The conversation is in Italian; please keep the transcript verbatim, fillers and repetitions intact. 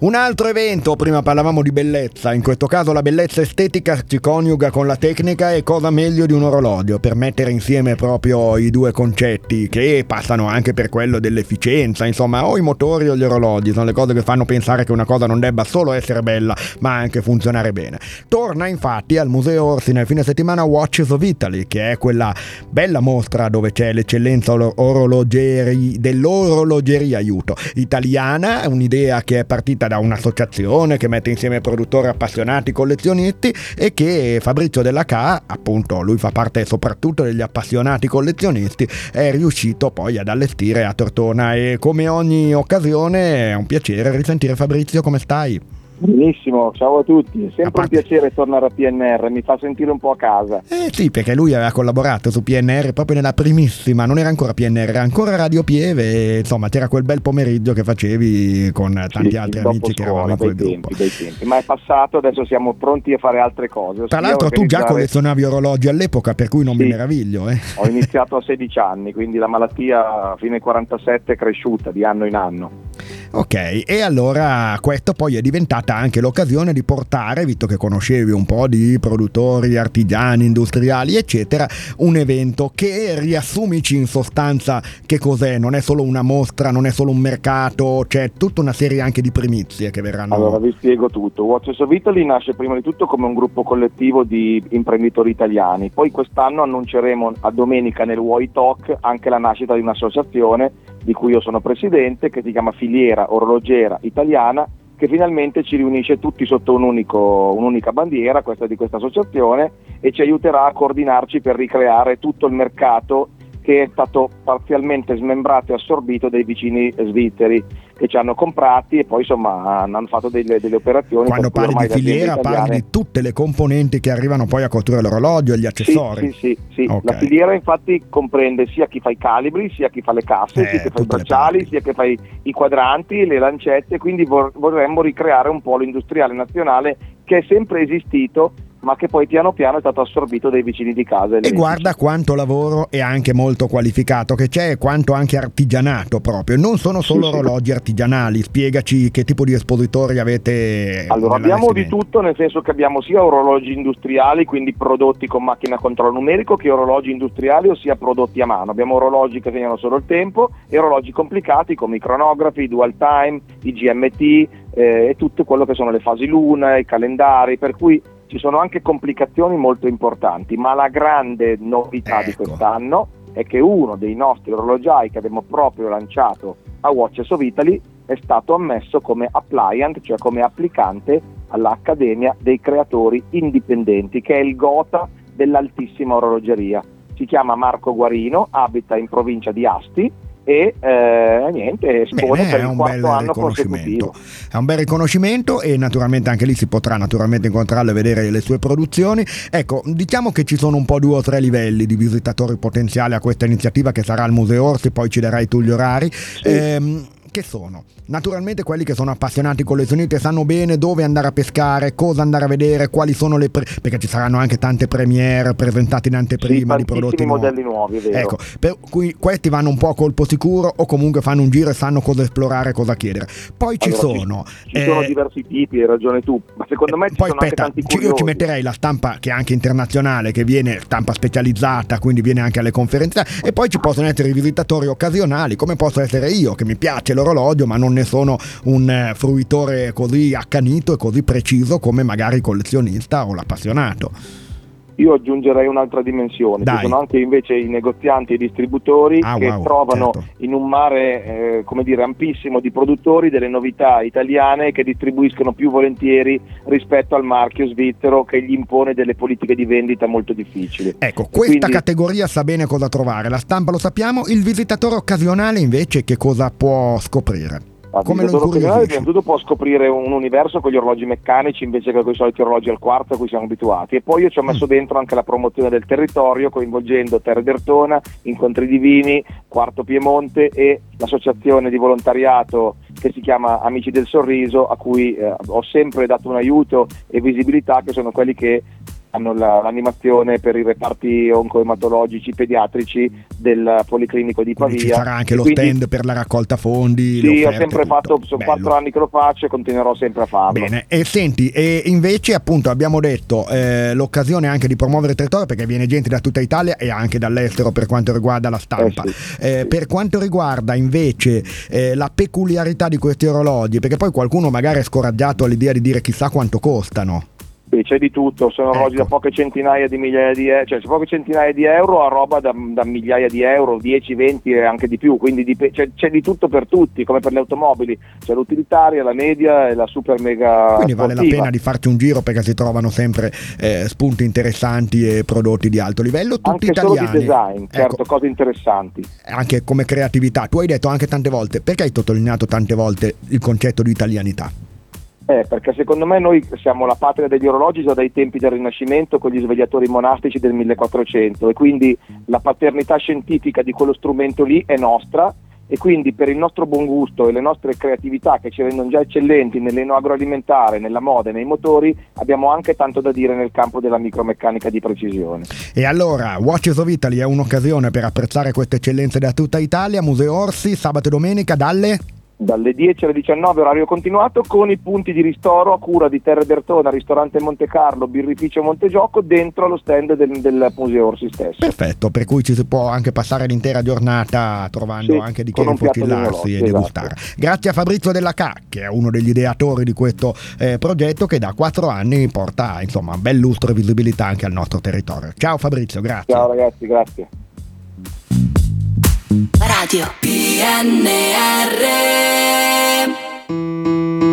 Un altro evento, prima parlavamo di bellezza, in questo caso la bellezza estetica si coniuga con la tecnica, e cosa meglio di un orologio per mettere insieme proprio i due concetti che passano anche per quello dell'efficienza, insomma, o i motori o gli orologi sono le cose che fanno pensare che una cosa non debba solo essere bella ma anche funzionare bene. Torna infatti al Museo Orsi nel fine settimana Watches of Italy, che è quella bella mostra dove c'è l'eccellenza orologeri, dell'orologeria aiuto italiana, un'idea che è partita da un'associazione che mette insieme produttori, appassionati, collezionisti, e che Fabrizio Dellachà, appunto lui fa parte soprattutto degli appassionati collezionisti, è riuscito poi ad allestire a Tortona. E come ogni occasione è un piacere risentire Fabrizio, come stai? Benissimo, ciao a tutti, sempre a parte... un piacere tornare a P N R, mi fa sentire un po' a casa. Eh sì, perché lui aveva collaborato su P N R proprio nella primissima, non era ancora P N R, era ancora Radio Pieve, e insomma c'era quel bel pomeriggio che facevi con tanti sì, altri amici scuola, che eravamo in quel gruppo. Bei tempi, ma è passato, adesso siamo pronti a fare altre cose. Tra l'altro organizzare... tu già collezionavi orologi all'epoca, per cui non sì. mi meraviglio. Eh. Ho iniziato a sedici anni, quindi la malattia fino ai quarantasette è cresciuta di anno in anno. Ok, e allora questo poi è diventata anche l'occasione di portare, visto che conoscevi un po' di produttori, artigiani, industriali, eccetera, un evento che riassumici in sostanza che cos'è, non è solo una mostra, non è solo un mercato, c'è tutta una serie anche di primizie che verranno... Allora vi spiego tutto. Watches of Italy nasce prima di tutto come un gruppo collettivo di imprenditori italiani, poi quest'anno annunceremo a domenica nel Wai Talk anche la nascita di un'associazione di cui io sono presidente, che si chiama Filiera Orologiera Italiana, che finalmente ci riunisce tutti sotto un unico, un'unica bandiera, questa di questa associazione, e ci aiuterà a coordinarci per ricreare tutto il mercato che è stato parzialmente smembrato e assorbito dai vicini svizzeri, che ci hanno comprati e poi insomma hanno fatto delle, delle operazioni. Quando parli di filiera parli di tutte le componenti che arrivano poi a costruire l'orologio e gli accessori. Sì, sì, sì, sì. Okay. La filiera infatti comprende sia chi fa i calibri, sia chi fa le casse, eh, sia chi fa i bracciali, sia chi fa i, i quadranti, le lancette, quindi vor- vorremmo ricreare un polo industriale nazionale che è sempre esistito ma che poi piano piano è stato assorbito dai vicini di casa. E, e guarda quanto lavoro e anche molto qualificato che c'è, e quanto anche artigianato proprio. Non sono solo sì, orologi sì. artigianali, spiegaci che tipo di espositori avete. Allora abbiamo di tutto, nel senso che abbiamo sia orologi industriali, quindi prodotti con macchina a controllo numerico, che orologi industriali, ossia prodotti a mano. Abbiamo orologi che segnano solo il tempo e orologi complicati come i cronografi, i dual time, i G M T eh, e tutto quello che sono le fasi luna, i calendari, per cui ci sono anche complicazioni molto importanti, ma la grande novità ecco. di quest'anno è che uno dei nostri orologiai che abbiamo proprio lanciato a Watches of Italy è stato ammesso come appliant, cioè come applicante all'Accademia dei Creatori Indipendenti, che è il Gotha dell'altissima orologeria. Si chiama Marco Guarino, abita in provincia di Asti, e eh, niente, espone Bene, per il quarto anno consecutivo. È un bel riconoscimento, e naturalmente anche lì si potrà naturalmente incontrarlo e vedere le sue produzioni. Ecco, diciamo che ci sono un po' due o tre livelli di visitatori potenziali a questa iniziativa che sarà al Museo Orsi, poi ci darai tu gli orari. Sì. Ehm, che sono naturalmente quelli che sono appassionati collezionisti e sanno bene dove andare a pescare, cosa andare a vedere, quali sono le pre- perché ci saranno anche tante premiere presentate in anteprima sì, di prodotti nuovi, modelli nuovi, vero. Ecco, per cui questi vanno un po' a colpo sicuro, o comunque fanno un giro e sanno cosa esplorare, cosa chiedere. Poi allora, ci sono ci, ci eh, sono diversi tipi, hai ragione tu, ma secondo me ci poi sono aspetta, anche tanti curiosi. Io ci metterei la stampa che è anche internazionale, che viene stampa specializzata, quindi viene anche alle conferenze, e poi ci possono essere i visitatori occasionali, come posso essere io, che mi piace l'orologio ma non ne sono un fruitore così accanito e così preciso come magari il collezionista o l'appassionato. Io aggiungerei un'altra dimensione. Dai. Ci sono anche invece i negozianti e i distributori ah, che wow, trovano certo. in un mare eh, come dire ampissimo di produttori delle novità italiane, che distribuiscono più volentieri rispetto al marchio svizzero che gli impone delle politiche di vendita molto difficili. Ecco, questa Quindi... categoria sa bene cosa trovare, la stampa lo sappiamo, il visitatore occasionale invece che cosa può scoprire? Come lo incuriosisce? Innanzitutto può scoprire un universo con gli orologi meccanici invece che con i soliti orologi al quarto a cui siamo abituati, e poi io ci ho messo dentro anche la promozione del territorio, coinvolgendo Terre Dertona, Incontri Divini, Quarto Piemonte e l'associazione di volontariato che si chiama Amici del Sorriso, a cui eh, ho sempre dato un aiuto e visibilità, che sono quelli che fanno la, l'animazione per i reparti oncoematologici pediatrici del Policlinico di Pavia. Quindi ci sarà anche e lo quindi... stand per la raccolta fondi. Sì, ho sempre tutto. fatto, sono quattro anni che lo faccio e continuerò sempre a farlo. Bene, e senti, e invece appunto abbiamo detto eh, l'occasione anche di promuovere il territorio, perché viene gente da tutta Italia e anche dall'estero per quanto riguarda la stampa. Eh sì, eh, sì. Per quanto riguarda invece eh, la peculiarità di questi orologi, perché poi qualcuno magari è scoraggiato all'idea di dire chissà quanto costano. Beh, c'è di tutto, sono orologi ecco. da poche centinaia di migliaia di euro, cioè poche centinaia di euro a roba da, da migliaia di euro, dieci, venti e anche di più, quindi di, c'è, c'è di tutto per tutti, come per le automobili, c'è l'utilitaria, la media e la super mega quindi sportiva. Vale la pena di farci un giro perché si trovano sempre eh, spunti interessanti e prodotti di alto livello, tutti anche italiani. Anche solo di design, ecco. certo, cose interessanti. Anche come creatività, tu hai detto anche tante volte, perché hai sottolineato tante volte il concetto di italianità? Eh, perché secondo me noi siamo la patria degli orologi già dai tempi del Rinascimento con gli svegliatori monastici del millequattrocento e quindi la paternità scientifica di quello strumento lì è nostra e quindi per il nostro buon gusto e le nostre creatività che ci rendono già eccellenti nell'agroalimentare, nella moda e nei motori abbiamo anche tanto da dire nel campo della micromeccanica di precisione. E allora Watches of Italy è un'occasione per apprezzare queste eccellenze da tutta Italia. Museo Orsi, sabato e domenica dalle... dalle dieci alle diciannove orario continuato, con i punti di ristoro a cura di Terre Dertona, Ristorante Monte Carlo, Birrificio Montegioco, dentro lo stand del, del Museo Orsi stesso. Perfetto, per cui ci si può anche passare l'intera giornata trovando sì, anche di che rifugiarsi e esatto. degustare. Grazie a Fabrizio Dellachà, che è uno degli ideatori di questo eh, progetto che da quattro anni porta insomma un bel lustro e visibilità anche al nostro territorio. Ciao Fabrizio, grazie. Ciao ragazzi, grazie. Radio P N R